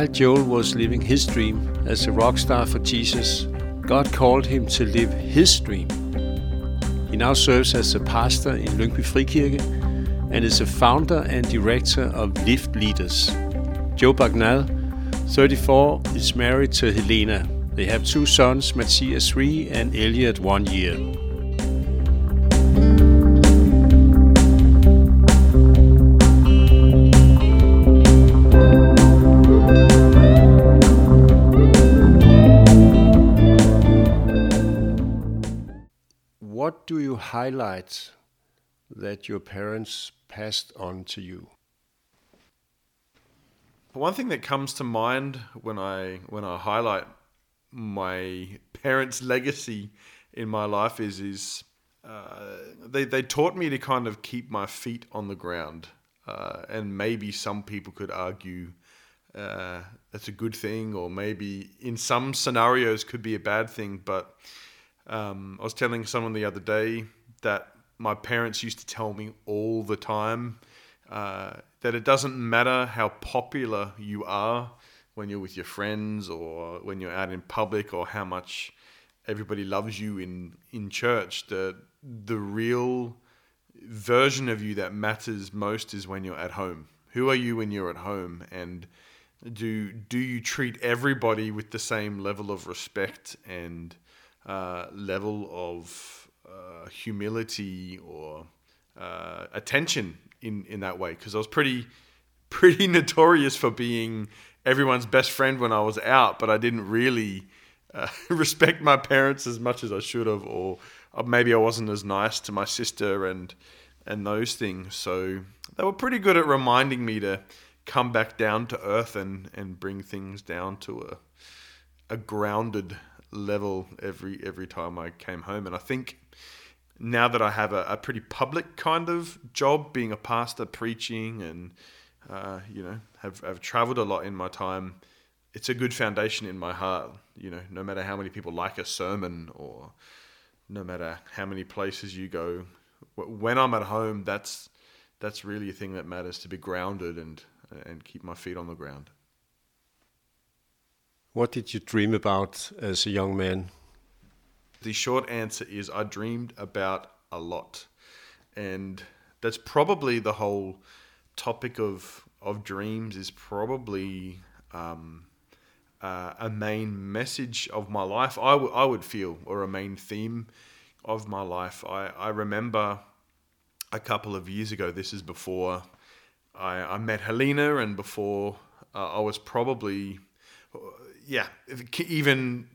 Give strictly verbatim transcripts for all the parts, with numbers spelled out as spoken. While Joel was living his dream as a rock star for Jesus, God called him to live his dream. He now serves as a pastor in Lyngby Frikirke and is a founder and director of Lift Leaders. Joel Bagnall, thirty-four, is married to Helena. They have two sons, Matthias three and Elliot one year. What do you highlight that your parents passed on to you? One thing that comes to mind when I when I highlight my parents' legacy in my life is is uh, they they taught me to kind of keep my feet on the ground, uh, and maybe some people could argue uh, that's a good thing, or maybe in some scenarios could be a bad thing. But um, I was telling someone the other day that my parents used to tell me all the time uh, that it doesn't matter how popular you are when you're with your friends or when you're out in public, or how much everybody loves you in, in church. The, the real version of you that matters most is when you're at home. Who are you when you're at home? And do, do you treat everybody with the same level of respect and uh, level of Uh, humility or uh, attention in, in that way? Because I was pretty pretty notorious for being everyone's best friend when I was out, but I didn't really uh, respect my parents as much as I should have, or maybe I wasn't as nice to my sister and and those things. So they were pretty good at reminding me to come back down to earth and, and bring things down to a a grounded level every every time I came home. And I think now that I have a, a pretty public kind of job, being a pastor, preaching, and uh, you know, have have traveled a lot in my time, it's a good foundation in my heart. You know, no matter how many people like a sermon, or no matter how many places you go, when I'm at home, that's that's really a thing that matters, to be grounded and and keep my feet on the ground. What did you dream about as a young man? The short answer is I dreamed about a lot. And that's probably the whole topic of of dreams is probably um, uh, a main message of my life, I, w- I would feel, or a main theme of my life. I, I remember a couple of years ago, this is before I, I met Helena and before uh, I was probably... Yeah, even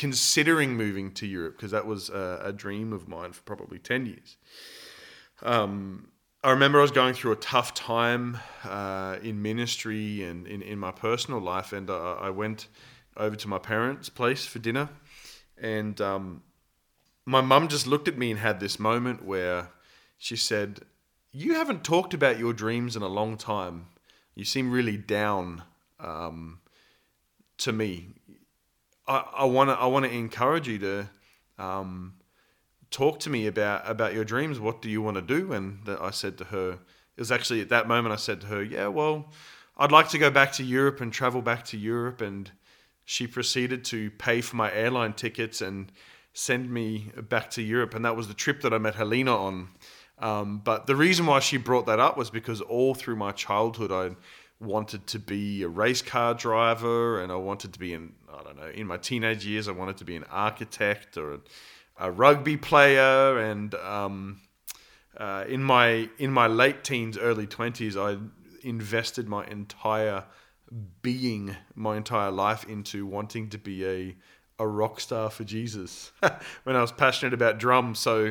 considering moving to Europe, because that was a, a dream of mine for probably ten years. Um, I remember I was going through a tough time uh, in ministry and in, in my personal life, and uh, I went over to my parents' place for dinner, and um, my mum just looked at me and had this moment where she said, "You haven't talked about your dreams in a long time. You seem really down. Um, To me, I want to. I want to encourage you to um, talk to me about about your dreams. What do you want to do?" And the, I said to her, it was actually at that moment I said to her, "Yeah, well, I'd like to go back to Europe and travel back to Europe." And she proceeded to pay for my airline tickets and send me back to Europe. And that was the trip that I met Helena on. Um, but the reason why she brought that up was because all through my childhood, I. wanted to be a race car driver, and I wanted to be in, I don't know, in my teenage years, I wanted to be an architect or a, a rugby player. And um, uh, in my in my late teens, early twenties, I invested my entire being, my entire life into wanting to be a, a rock star for Jesus when I was passionate about drums. So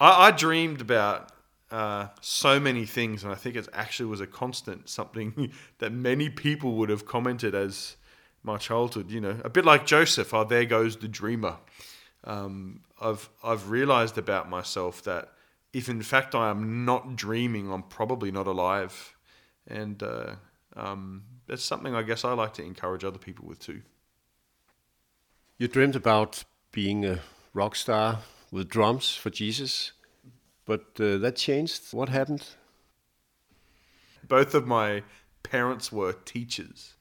I, I dreamed about Uh, so many things, and I think it actually was a constant, something that many people would have commented as my childhood. You know, a bit like Joseph, oh, there goes the dreamer. Um, I've I've realized about myself that if in fact I am not dreaming, I'm probably not alive, and uh, um, that's something I guess I like to encourage other people with too. You dreamed about being a rock star with drums for Jesus. But uh, that changed. What happened? Both of my parents were teachers.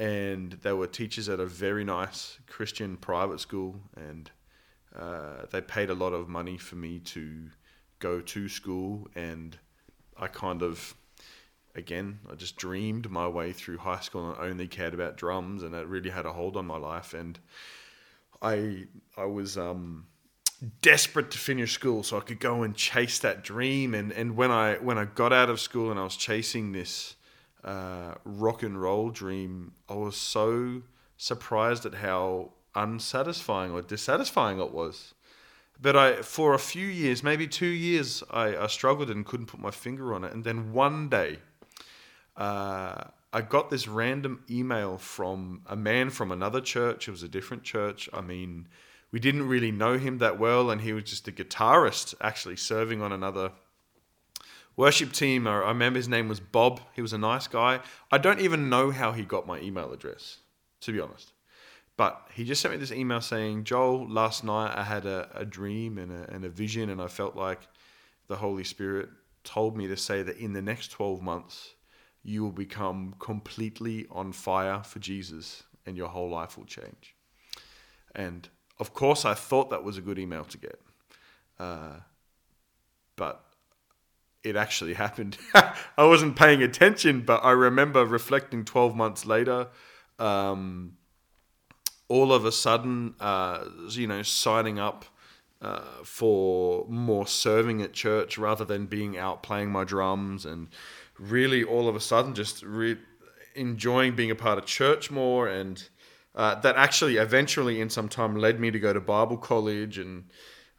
and they were teachers at a very nice Christian private school, and uh, they paid a lot of money for me to go to school, and I kind of, again, I just dreamed my way through high school and I only cared about drums, and that really had a hold on my life. And I I was um, desperate to finish school so I could go and chase that dream. And, and when I when I got out of school and I was chasing this uh, rock and roll dream, I was so surprised at how unsatisfying or dissatisfying it was. But I, for a few years, maybe two years, I, I struggled and couldn't put my finger on it. And then one day, uh, I got this random email from a man from another church. It was a different church. I mean, we didn't really know him that well, and he was just a guitarist actually serving on another worship team. I remember his name was Bob. He was a nice guy. I don't even know how he got my email address, to be honest. But he just sent me this email saying, Joel, last night I had a, a dream and a, and a vision, and I felt like the Holy Spirit told me to say that in the next twelve months, you will become completely on fire for Jesus and your whole life will change. And of course, I thought that was a good email to get. Uh, but it actually happened. I wasn't paying attention, but I remember reflecting twelve months later, um, all of a sudden, uh, you know, signing up uh, for more serving at church rather than being out playing my drums, and really all of a sudden just re- enjoying being a part of church more. And uh, that actually eventually in some time led me to go to Bible college and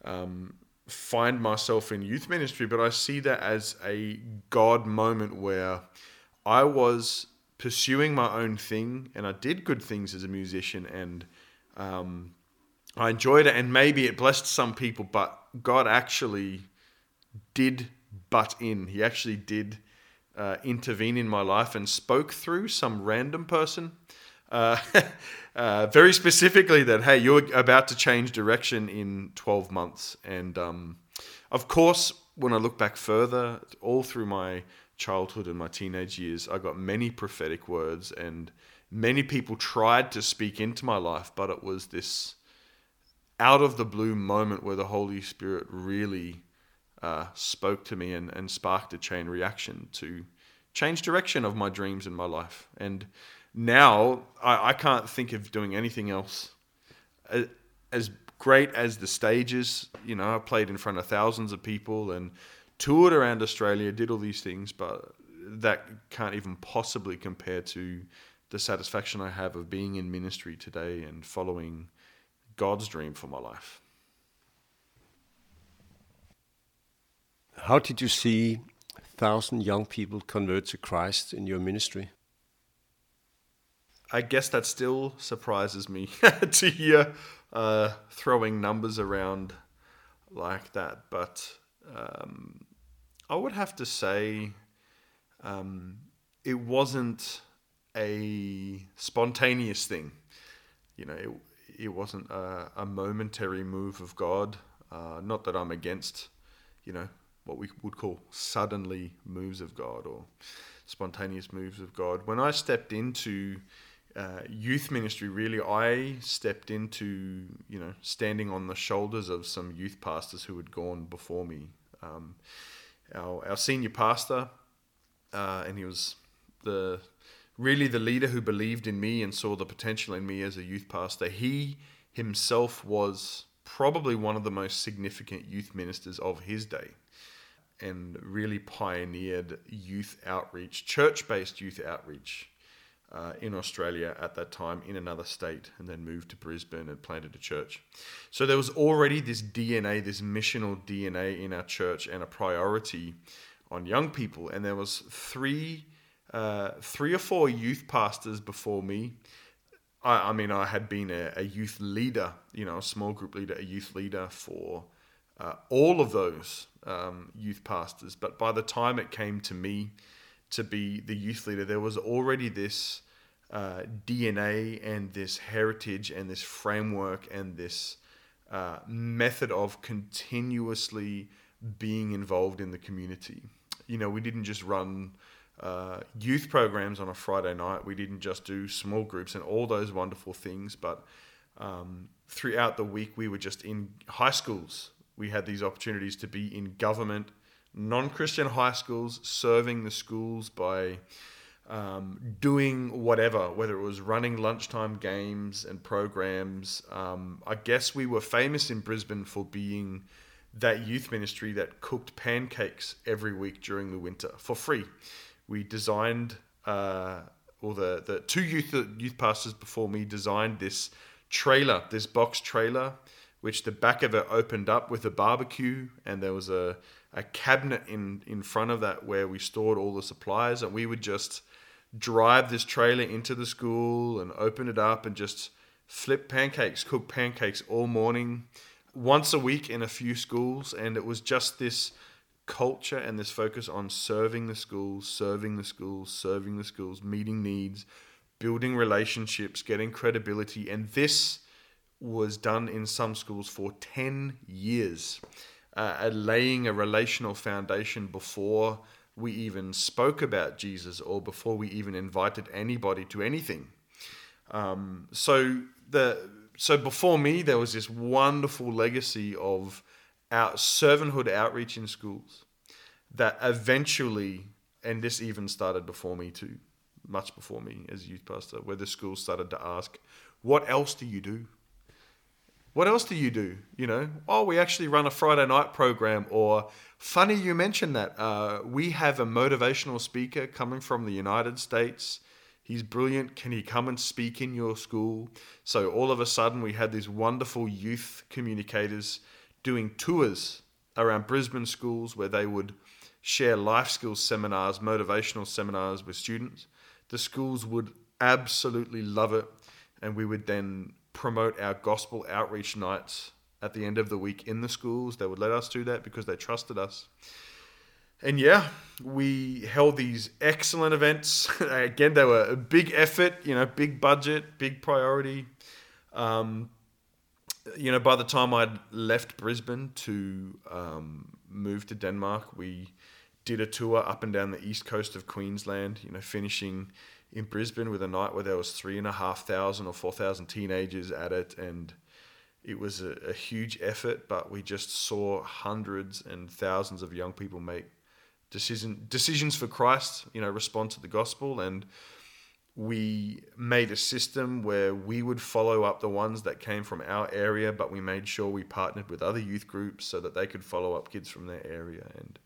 um, find myself in youth ministry. But I see that as a God moment where I was pursuing my own thing, and I did good things as a musician, and um, I enjoyed it, and maybe it blessed some people, but God actually did butt in. He actually did uh, intervene in my life and spoke through some random person uh, uh, very specifically that, hey, you're about to change direction in twelve months. And um, of course, when I look back further, all through my childhood and my teenage years, I got many prophetic words, and many people tried to speak into my life, but it was this out of the blue moment where the Holy Spirit really uh, spoke to me and, and sparked a chain reaction to change direction of my dreams in my life. And now I, I can't think of doing anything else. As great as the stages, you know, I played in front of thousands of people and toured around Australia, did all these things, but that can't even possibly compare to the satisfaction I have of being in ministry today and following God's dream for my life. How did you see a thousand young people convert to Christ in your ministry? I guess that still surprises me to hear uh, throwing numbers around like that, but um, I would have to say um, it wasn't a spontaneous thing. You know, it, it wasn't a, a momentary move of God. Uh, not that I'm against, you know, what we would call suddenly moves of God or spontaneous moves of God. When I stepped into uh, youth ministry, really, I stepped into, you know, standing on the shoulders of some youth pastors who had gone before me. Um, our, our senior pastor, uh, and he was the really the leader who believed in me and saw the potential in me as a youth pastor. He himself was probably one of the most significant youth ministers of his day, and really pioneered youth outreach, church-based youth outreach uh, in Australia at that time, in another state, and then moved to Brisbane and planted a church. So there was already this D N A, this missional D N A in our church, and a priority on young people. And there was three uh, three or four youth pastors before me. I, I mean, I had been a, a youth leader, you know, a small group leader, a youth leader for uh, all of those um, youth pastors. But by the time it came to me to be the youth leader, there was already this uh, D N A and this heritage and this framework and this uh, method of continuously being involved in the community. You know, we didn't just run uh, youth programs on a Friday night. We didn't just do small groups and all those wonderful things, but um, throughout the week we were just in high schools. We had these opportunities to be in government, non-Christian high schools, serving the schools by um, doing whatever, whether it was running lunchtime games and programs. Um, I guess we were famous in Brisbane for being that youth ministry that cooked pancakes every week during the winter for free. We designed, uh, or the, the two youth youth pastors before me designed this trailer, this box trailer, which the back of it opened up with a barbecue, and there was a, a cabinet in, in front of that where we stored all the supplies, and we would just drive this trailer into the school and open it up and just flip pancakes, cook pancakes all morning, once a week in a few schools. And it was just this culture and this focus on serving the schools, serving the schools, serving the schools, meeting needs, building relationships, getting credibility. And this was done in some schools for ten years, uh, laying a relational foundation before we even spoke about Jesus or before we even invited anybody to anything. Um, so the so before me, there was this wonderful legacy of our servanthood outreach in schools that eventually, and this even started before me too, much before me as a youth pastor, where the school started to ask, what else do you do? What else do you do? You know, oh, we actually run a Friday night program, or funny you mentioned that. Uh, we have a motivational speaker coming from the United States. He's brilliant. Can he come and speak in your school? So all of a sudden we had these wonderful youth communicators doing tours around Brisbane schools where they would share life skills seminars, motivational seminars with students. The schools would absolutely love it, and we would then promote our gospel outreach nights at the end of the week in the schools. They would let us do that because they trusted us. And yeah, we held these excellent events. Again, they were a big effort, you know, big budget, big priority. Um, you know, by the time I'd left Brisbane to um, move to Denmark, we did a tour up and down the east coast of Queensland, you know, finishing in Brisbane with a night where there was three and a half thousand or four thousand teenagers at it. And it was a, a huge effort, but we just saw hundreds and thousands of young people make decision, decisions for Christ, you know, respond to the gospel. And we made a system where we would follow up the ones that came from our area, but we made sure we partnered with other youth groups so that they could follow up kids from their area. And,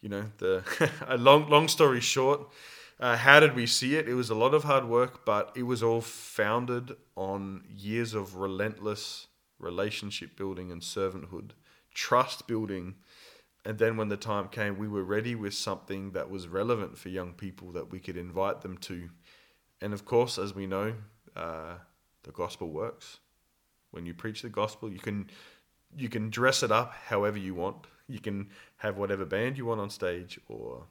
you know, the a long, long story short, Uh, how did we see it? It was a lot of hard work, but it was all founded on years of relentless relationship building and servanthood, trust building. And then when the time came, we were ready with something that was relevant for young people that we could invite them to. And of course, as we know, uh, the gospel works. When you preach the gospel, you can you can dress it up however you want. You can have whatever band you want on stage, or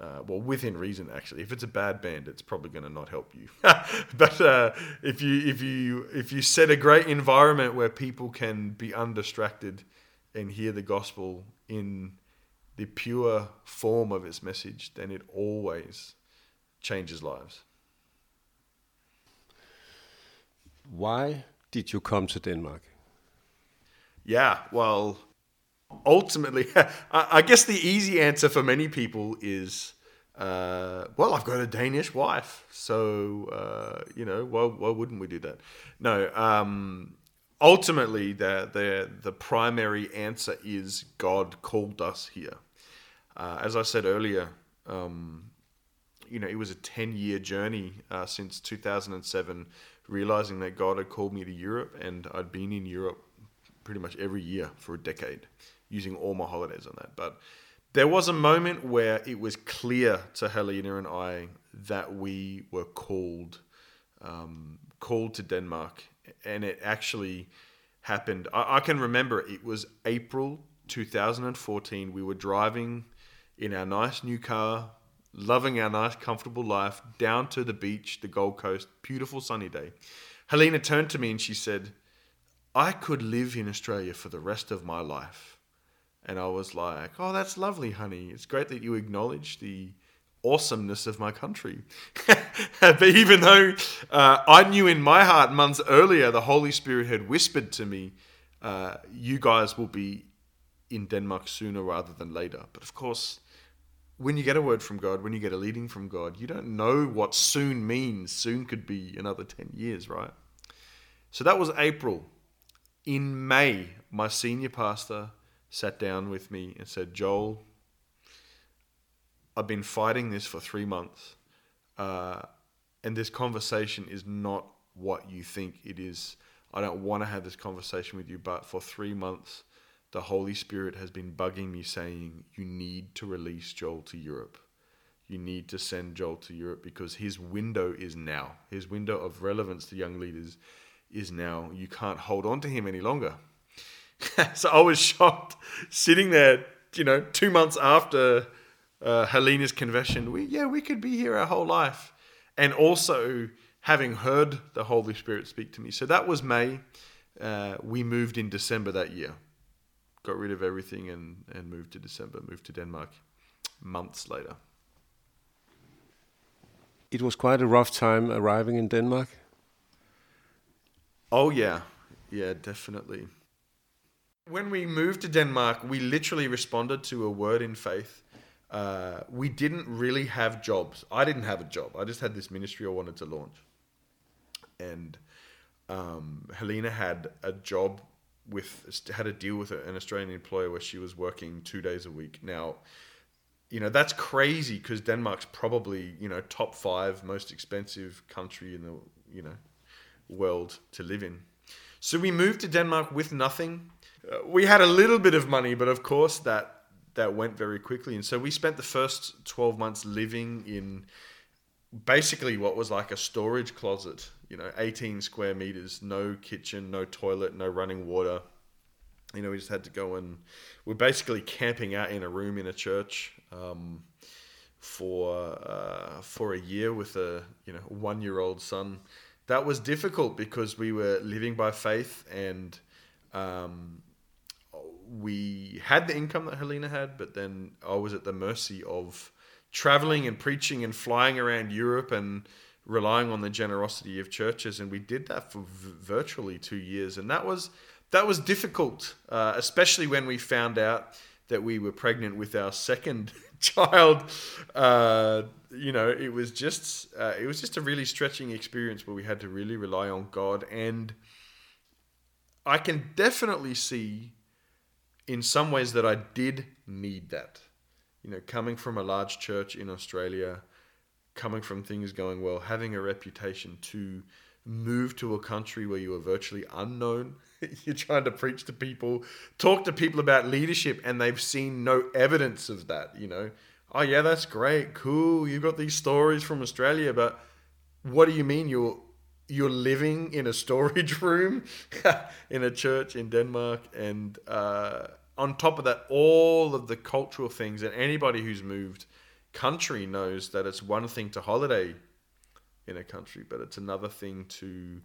Uh, well, within reason, actually. If it's a bad band, it's probably going to not help you. But uh, if you if you if you set a great environment where people can be undistracted and hear the gospel in the pure form of its message, then it always changes lives. Why did you come to Denmark? Yeah, well, ultimately, I guess the easy answer for many people is, uh, well, I've got a Danish wife, so, uh, you know, why, why wouldn't we do that? No, um, ultimately, the, the, the primary answer is God called us here. Uh, as I said earlier, um, you know, it was a ten-year journey uh, since two thousand seven, realizing that God had called me to Europe, and I'd been in Europe pretty much every year for a decade, using all my holidays on that. But there was a moment where it was clear to Helena and I that we were called um, called to Denmark. And it actually happened. I, I can remember it was April two thousand fourteen. We were driving in our nice new car, loving our nice comfortable life, down to the beach, the Gold Coast, beautiful sunny day. Helena turned to me and she said, I could live in Australia for the rest of my life. And I was like, oh, that's lovely, honey. It's great that you acknowledge the awesomeness of my country. But even though uh, I knew in my heart months earlier, the Holy Spirit had whispered to me, uh, you guys will be in Denmark sooner rather than later. But of course, when you get a word from God, when you get a leading from God, you don't know what soon means. Soon could be another ten years, right? So that was April. In May, my senior pastor sat down with me and said, Joel, I've been fighting this for three months. Uh, and this conversation is not what you think it is. I don't want to have this conversation with you, but for three months, the Holy Spirit has been bugging me saying, you need to release Joel to Europe. You need to send Joel to Europe because his window is now. His window of relevance to young leaders is now. You can't hold on to him any longer. So I was shocked sitting there, you know, two months after uh, Helena's confession. We, yeah, we could be here our whole life. And also having heard the Holy Spirit speak to me. So that was May. Uh, we moved in December that year. Got rid of everything and, and moved to December, moved to Denmark months later. It was quite a rough time arriving in Denmark. Oh, yeah. Yeah, definitely. When we moved to Denmark, we literally responded to a word in faith. Uh, we didn't really have jobs. I didn't have a job. I just had this ministry I wanted to launch. And um, Helena had a job with, had a deal with an Australian employer where she was working two days a week. Now, you know, that's crazy because Denmark's probably, you know, top five most expensive country in the, you know, world to live in. So we moved to Denmark with nothing. Uh, we had a little bit of money, but of course that that went very quickly. And so we spent the first twelve months living in basically what was like a storage closet, you know, eighteen square meters, no kitchen, no toilet, no running water. You know, we just had to go and we're basically camping out in a room in a church um, for uh, for a year with a, you know, one-year-old son. That was difficult because we were living by faith and um, we had the income that Helena had, but then I was at the mercy of traveling and preaching and flying around Europe and relying on the generosity of churches. And we did that for v- virtually two years. And that was, that was difficult, uh, especially when we found out that we were pregnant with our second child. Uh, you know, it was just uh, it was just a really stretching experience where we had to really rely on God. And I can definitely see in some ways that I did need that. You know, coming from a large church in Australia, coming from things going well, having a reputation, to move to a country where you are virtually unknown. You're trying to preach to people, talk to people about leadership, and they've seen no evidence of that, you know. Oh, yeah, that's great. Cool. You've got these stories from Australia, but what do you mean you're you're living in a storage room in a church in Denmark? And uh, on top of that, all of the cultural things, and anybody who's moved country knows that it's one thing to holiday in a country, but it's another thing to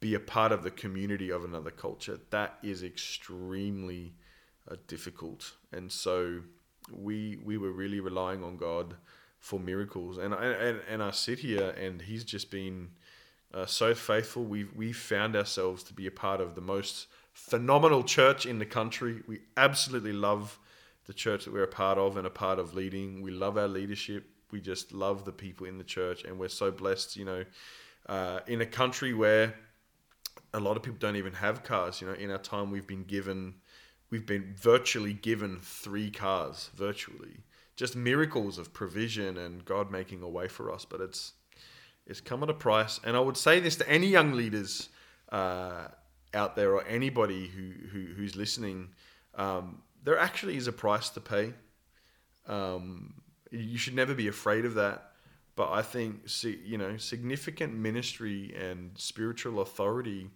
be a part of the community of another culture. That is extremely uh, difficult. And so we we were really relying on God for miracles, and I, and and I sit here, and He's just been uh, so faithful. We we found ourselves to be a part of the most phenomenal church in the country. We absolutely love the church that we're a part of and a part of leading. We love our leadership. We just love the people in the church, and we're so blessed. You know, uh, in a country where a lot of people don't even have cars. You know, in our time we've been given. We've been virtually given three cars, virtually. Just miracles of provision and God making a way for us. But it's it's come at a price. And I would say this to any young leaders uh, out there, or anybody who, who who's listening. Um, there actually is a price to pay. Um, you should never be afraid of that. But I think, you know, significant ministry and spiritual authority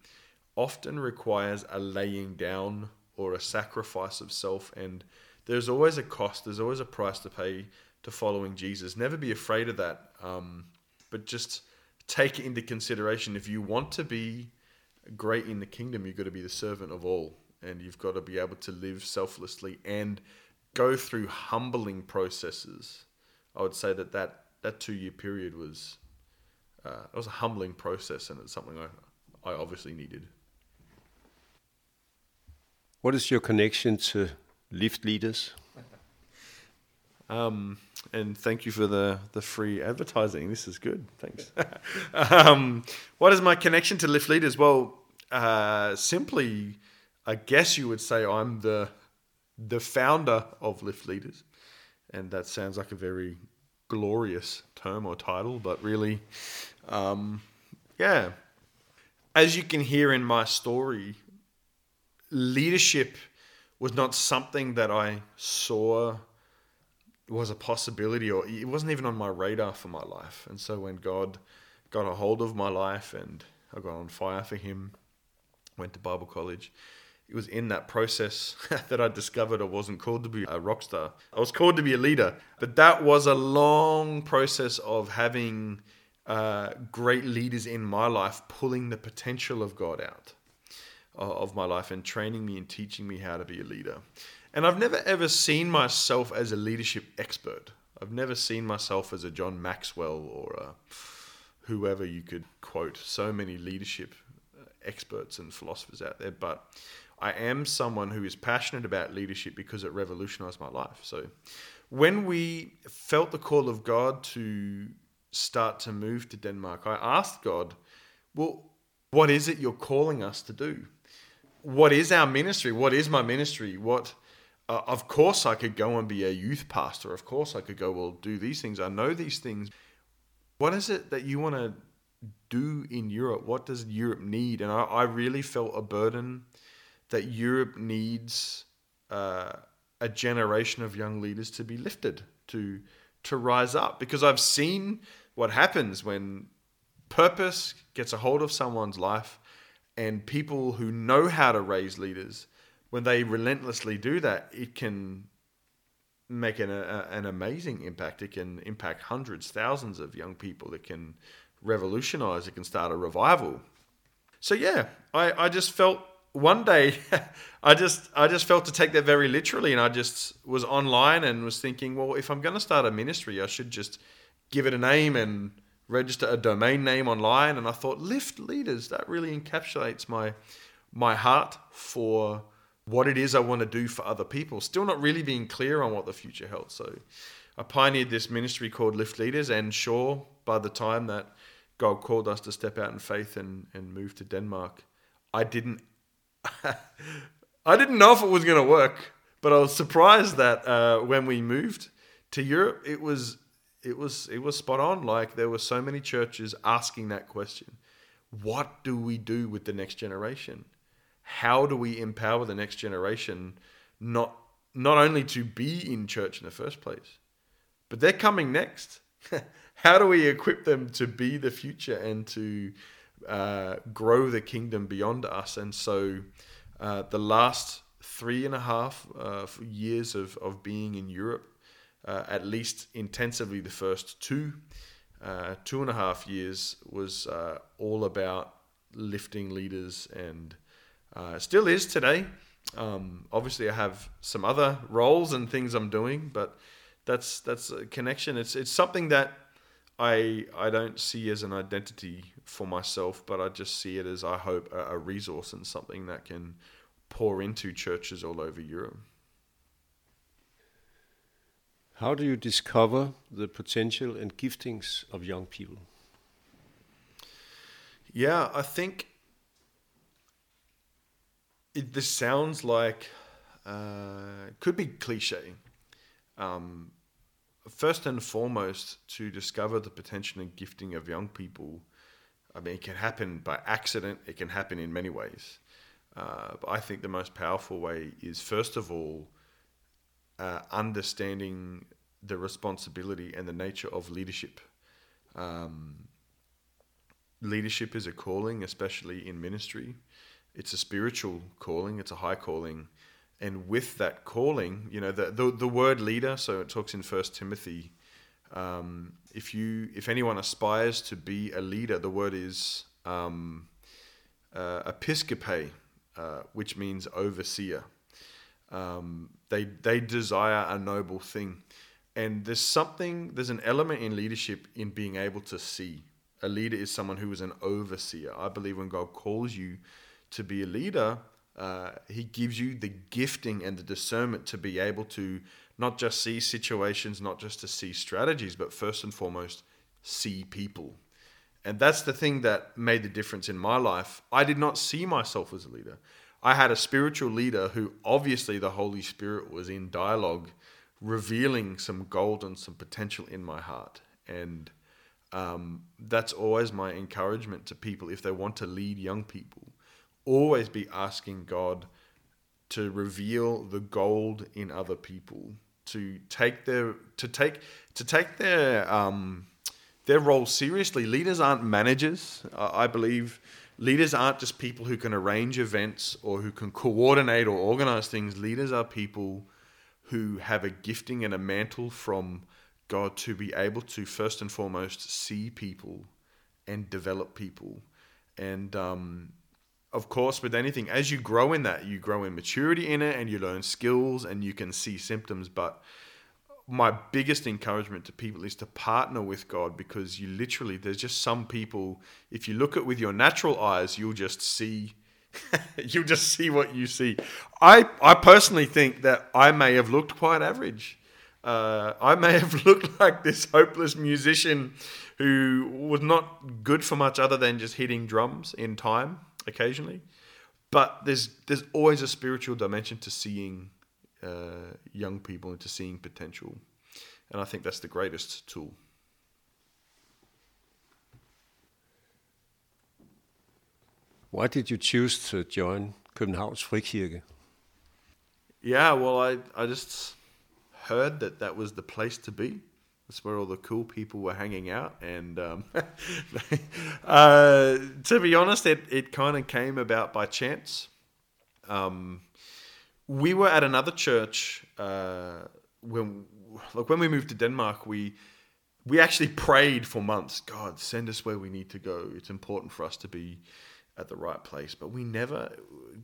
often requires a laying down or a sacrifice of self, and there's always a cost, there's always a price to pay to following Jesus. Never be afraid of that, um, but just take it into consideration. If you want to be great in the kingdom, you've got to be the servant of all, and you've got to be able to live selflessly and go through humbling processes. I would say that that that two year period was uh, it was a humbling process, and it's something I, I obviously needed. What is your connection to Lift Leaders? Um, and thank you for the, the free advertising. This is good. Thanks. um, what is my connection to Lift Leaders? Well, uh, simply, I guess you would say I'm the the founder of Lift Leaders. And that sounds like a very glorious term or title, but really, um, yeah. As you can hear in my story, leadership was not something that I saw was a possibility, or it wasn't even on my radar for my life. And so when God got a hold of my life and I got on fire for him, went to Bible college, it was in that process that I discovered I wasn't called to be a rock star. I was called to be a leader. But that was a long process of having uh, great leaders in my life pulling the potential of God out uh, of my life and training me and teaching me how to be a leader. And I've never ever seen myself as a leadership expert. I've never seen myself as a John Maxwell or a whoever you could quote. So many leadership experts and philosophers out there. But I am someone who is passionate about leadership because it revolutionized my life. So when we felt the call of God to start to move to Denmark, I asked God, well, what is it you're calling us to do? What is our ministry? What is my ministry? What... Uh, of course I could go and be a youth pastor. Of course I could go, well, do these things. I know these things. What is it that you want to do in Europe? What does Europe need? And I, I really felt a burden that Europe needs uh, a generation of young leaders to be lifted, to to rise up. Because I've seen what happens when purpose gets a hold of someone's life, and people who know how to raise leaders, when they relentlessly do that, it can make an, a, an amazing impact. It can impact hundreds, thousands of young people. It can revolutionize. It can start a revival. So yeah, I, I just felt one day, I just I just felt to take that very literally, and I just was online and was thinking, well, if I'm going to start a ministry, I should just give it a name and register a domain name online. And I thought, Lift Leaders, that really encapsulates my my heart for what it is I want to do for other people, still not really being clear on what the future held. So I pioneered this ministry called Lift Leaders, and sure, by the time that God called us to step out in faith and, and move to Denmark, I didn't, I didn't know if it was going to work, but I was surprised that uh, when we moved to Europe, it was, it was, it was spot on. Like, there were so many churches asking that question. What do we do with the next generation? How do we empower the next generation, not not only to be in church in the first place, but they're coming next. How do we equip them to be the future and to uh, grow the kingdom beyond us? And so uh, the last three and a half uh, years of, of being in Europe, uh, at least intensively the first two, uh, two and a half years was uh, all about lifting leaders, and Uh, still is today. Um, obviously, I have some other roles and things I'm doing, but that's that's a connection. It's it's something that I I don't see as an identity for myself, but I just see it as, I hope, a, a resource and something that can pour into churches all over Europe. How do you discover the potential and giftings of young people? Yeah, I think It, this sounds like, uh, could be cliche. Um, first and foremost, to discover the potential and gifting of young people, I mean, it can happen by accident. It can happen in many ways. Uh, but I think the most powerful way is, first of all, uh, understanding the responsibility and the nature of leadership. Um, leadership is a calling, especially in ministry. It's a spiritual calling. It's a high calling. And with that calling, you know, the the, the word leader, so it talks in First Timothy, um, if you if anyone aspires to be a leader, the word is um, uh, episkope, uh, which means overseer. Um, they, they desire a noble thing. And there's something, there's an element in leadership in being able to see. A leader is someone who is an overseer. I believe when God calls you to be a leader, uh, he gives you the gifting and the discernment to be able to not just see situations, not just to see strategies, but first and foremost, see people. And that's the thing that made the difference in my life. I did not see myself as a leader. I had a spiritual leader who obviously the Holy Spirit was in dialogue, revealing some gold and some potential in my heart. And um, that's always my encouragement to people if they want to lead young people. Always be asking God to reveal the gold in other people, to take their to take to take their um, their role seriously. Leaders aren't managers. I, I believe leaders aren't just people who can arrange events or who can coordinate or organize things. Leaders are people who have a gifting and a mantle from God to be able to first and foremost see people and develop people. And um, of course, with anything, as you grow in that, you grow in maturity in it and you learn skills and you can see symptoms. But my biggest encouragement to people is to partner with God, because you literally, there's just some people, if you look at with your natural eyes, you'll just see you'll just see what you see. I, I personally think that I may have looked quite average. Uh, I may have looked like this hopeless musician who was not good for much other than just hitting drums in time occasionally. But there's there's always a spiritual dimension to seeing uh, young people and to seeing potential. And I think that's the greatest tool. Why did you choose to join Københavns Frikirke? Yeah, well, I, I just heard that that was the place to be. That's where all the cool people were hanging out. And um, uh, to be honest, it, it kind of came about by chance. Um, we were at another church. Uh, when, like when we moved to Denmark, we... We actually prayed for months. God, send us where we need to go. It's important for us to be at the right place. But we never...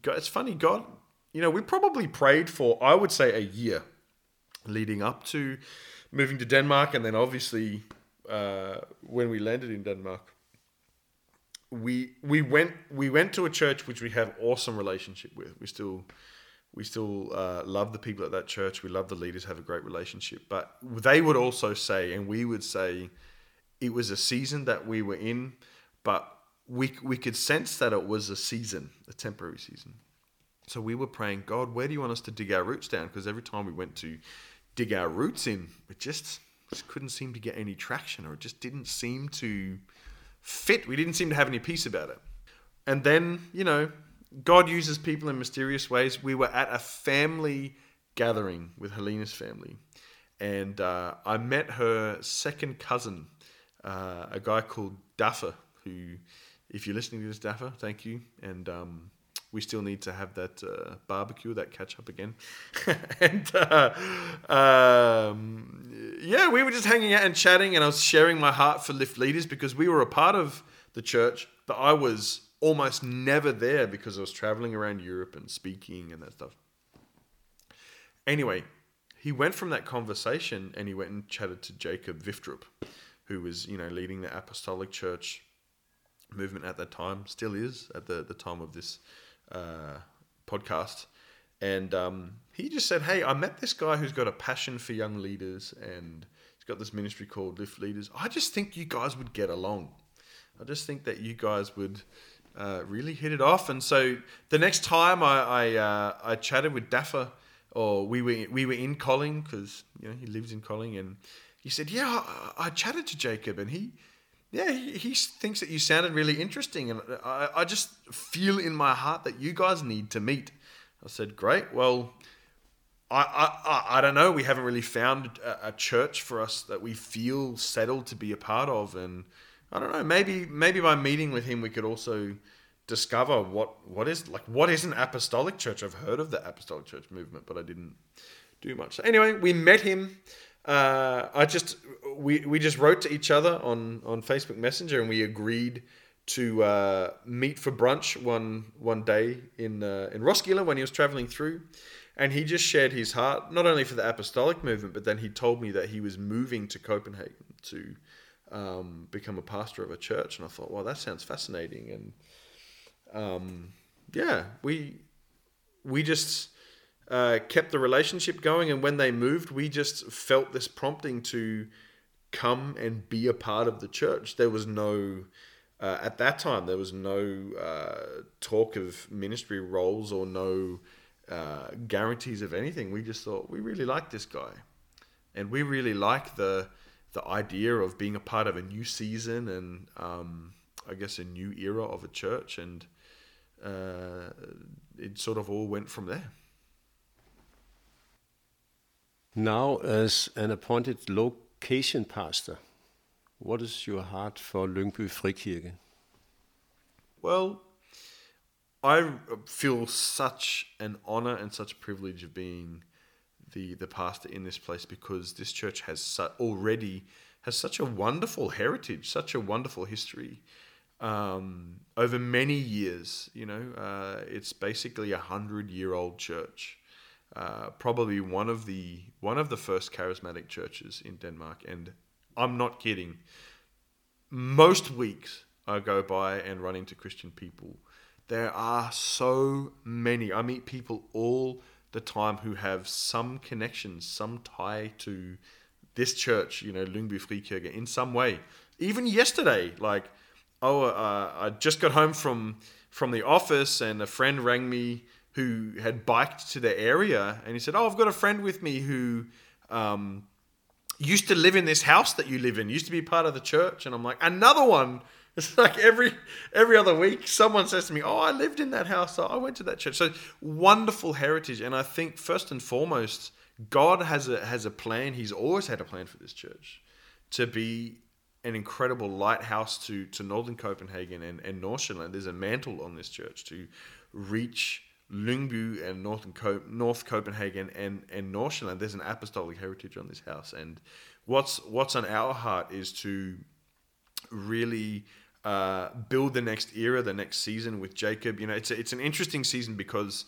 It's funny, God... You know, we probably prayed for, I would say, a year leading up to moving to Denmark. And then obviously, uh, when we landed in Denmark, we we went we went to a church which we have awesome relationship with. We still... We still uh, love the people at that church. We love the leaders, have a great relationship. But they would also say, and we would say, it was a season that we were in, but we we could sense that it was a season, a temporary season. So we were praying, God, where do you want us to dig our roots down? Because every time we went to dig our roots in, it just, just couldn't seem to get any traction, or it just didn't seem to fit. We didn't seem to have any peace about it. And then, you know... God uses people in mysterious ways. We were at a family gathering with Helena's family. And uh, I met her second cousin, uh, a guy called Daffer, who, if you're listening to this, Daffer, thank you. And um, we still need to have that uh, barbecue, that catch-up again. and uh, um, yeah, we were just hanging out and chatting, and I was sharing my heart for Lift Leaders because we were a part of the church, but I was... almost never there because I was traveling around Europe and speaking and that stuff. Anyway, he went from that conversation and he went and chatted to Jacob Viftrup, who was, you know, leading the apostolic church movement at that time, still is at the, the time of this uh, podcast. And um, he just said, hey, I met this guy who's got a passion for young leaders and he's got this ministry called Lift Leaders. I just think you guys would get along. I just think that you guys would... Uh, really hit it off. And so the next time I I, uh, I chatted with Daffer, or we were we were in Kolding, because you know he lives in Kolding, and he said, yeah, I, I chatted to Jacob, and he yeah he, he thinks that you sounded really interesting, and I, I just feel in my heart that you guys need to meet. I said, great, well I I, I don't know, we haven't really found a, a church for us that we feel settled to be a part of, and I don't know, maybe maybe by meeting with him we could also discover what, what is like what is an apostolic church. I've heard of the apostolic church movement, but I didn't do much. So anyway, we met him. Uh, I just we we just wrote to each other on, on Facebook Messenger, and we agreed to uh, meet for brunch one one day in uh, in Roskilde when he was traveling through. And he just shared his heart, not only for the apostolic movement, but then he told me that he was moving to Copenhagen to um, become a pastor of a church. And I thought, wow, that sounds fascinating. And um, yeah, we we just uh, kept the relationship going. And when they moved, we just felt this prompting to come and be a part of the church. There was no... Uh, at that time, there was no uh, talk of ministry roles or no uh, guarantees of anything. We just thought, we really like this guy. And we really like the the idea of being a part of a new season and um, I guess a new era of a church. And uh, it sort of all went from there. Now, as an appointed location pastor, what is your heart for Lyngby Frikirke? Well, I feel such an honor and such a privilege of being the the pastor in this place, because this church has su- already has such a wonderful heritage, such a wonderful history um, over many years. You know, uh, it's basically a hundred-year-old church, uh, probably one of the one of the first charismatic churches in Denmark, and I'm not kidding. Most weeks I go by and run into Christian people. There are so many. I meet people all the time who have some connection, some tie to this church, you know, Lyngby Frikirke, in some way. Even yesterday, like, oh, uh, I just got home from, from the office and a friend rang me who had biked to the area, and he said, oh, I've got a friend with me who... Um, used to live in this house that you live in, used to be part of the church. And I'm like, another one. It's like every every other week, someone says to me, oh, I lived in that house. Oh, I went to that church. So wonderful heritage. And I think first and foremost, God has a, has a plan. He's always had a plan for this church to be an incredible lighthouse to, to northern Copenhagen and, and Norsholm. There's a mantle on this church to reach Lyngby and North, and Co- North Copenhagen and, and Norsholm. There's an apostolic heritage on this house. And what's what's on our heart is to really uh, build the next era, the next season with Jacob. You know, it's a, it's an interesting season because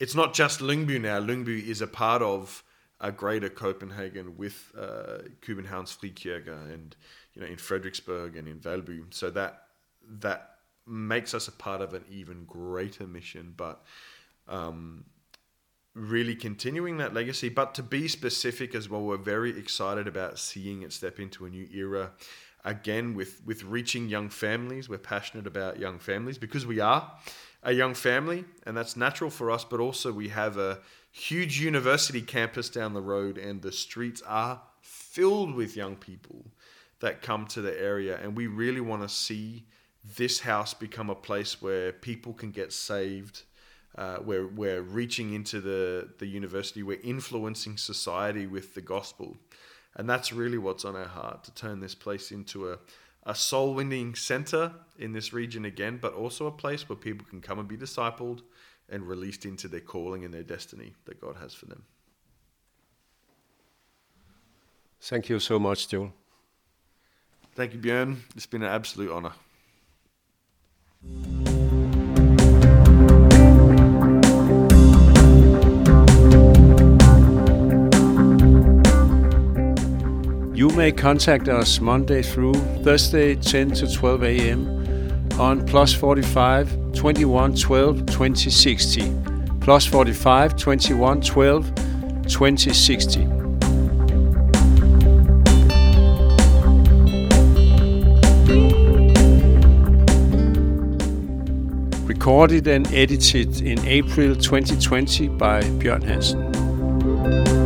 it's not just Lyngby now. Lyngby is a part of a greater Copenhagen with uh, Københavns Frikirke and, you know, in Frederiksberg and in Valby. So that that makes us a part of an even greater mission. But Um, really continuing that legacy. But to be specific as well, we're very excited about seeing it step into a new era again with, with reaching young families. We're passionate about young families because we are a young family, and that's natural for us, but also we have a huge university campus down the road, and the streets are filled with young people that come to the area, and we really want to see this house become a place where people can get saved. Uh, we're, we're reaching into the, the university. We're influencing society with the gospel. And that's really what's on our heart, to turn this place into a, a soul-winning center in this region again, but also a place where people can come and be discipled and released into their calling and their destiny that God has for them. Thank you so much, Joel. Thank you, Bjørn. It's been an absolute honor. You may contact us Monday through Thursday, ten to twelve a.m. on plus forty-five, twenty-one, twelve, twenty sixty. plus forty-five, twenty-one, twelve, twenty sixty. Recorded and edited in April twenty twenty by Bjørn Hansen.